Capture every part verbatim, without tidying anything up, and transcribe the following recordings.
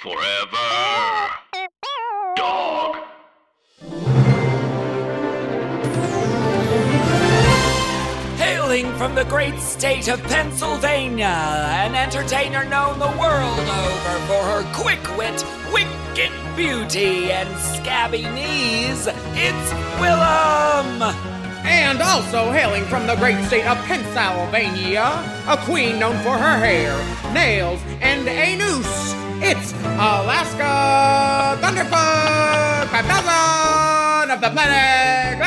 Forever Dog. Hailing from the great state of Pennsylvania, an entertainer known the world over for her quick wit, wicked beauty, and scabby knees, it's Willem! And also hailing from the great state of Pennsylvania, a queen known for her hair, nails, and a noose, it's Alaska Thunderfuck, five thousand of the planet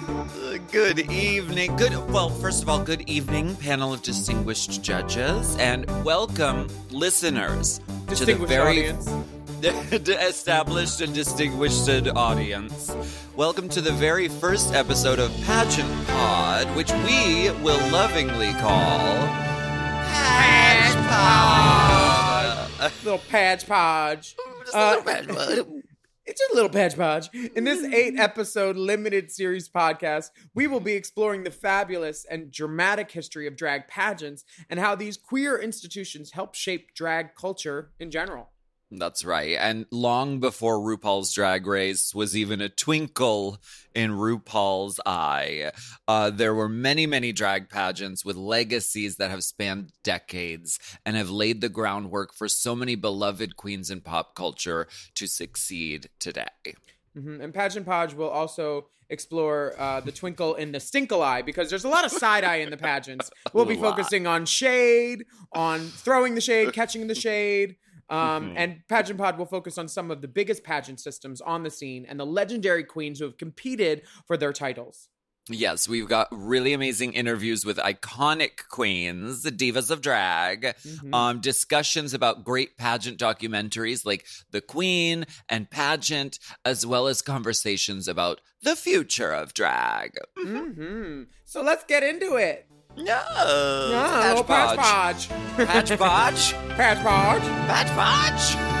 Gleptron! Good evening, good, well, first of all, good evening, panel of distinguished judges, and welcome, listeners, to the very... audience. Established and distinguished audience. Welcome to the very first episode of Pageant Pod, which we will lovingly call Page Pod. Little Page Podge. Uh, it's a little Page Podge. In this eight-episode limited series podcast, we will be exploring the fabulous and dramatic history of drag pageants and how these queer institutions help shape drag culture in general. That's right. And long before RuPaul's Drag Race was even a twinkle in RuPaul's eye, uh, there were many, many drag pageants with legacies that have spanned decades and have laid the groundwork for so many beloved queens in pop culture to succeed today. Mm-hmm. And Pageant Podge will also explore uh, the twinkle in the stinkle eye, because there's a lot of side eye in the pageants. We'll be focusing on shade, on throwing the shade, catching the shade. Um, mm-hmm. And Pageant Pod will focus on some of the biggest pageant systems on the scene and the legendary queens who have competed for their titles. Yes, we've got really amazing interviews with iconic queens, the divas of drag, mm-hmm. um, discussions about great pageant documentaries like The Queen and Pageant, as well as conversations about the future of drag. Mm-hmm. So let's get into it. No. No. Patch Podge. Patch Podge. Patch Podge. Patch Podge. Patch Podge.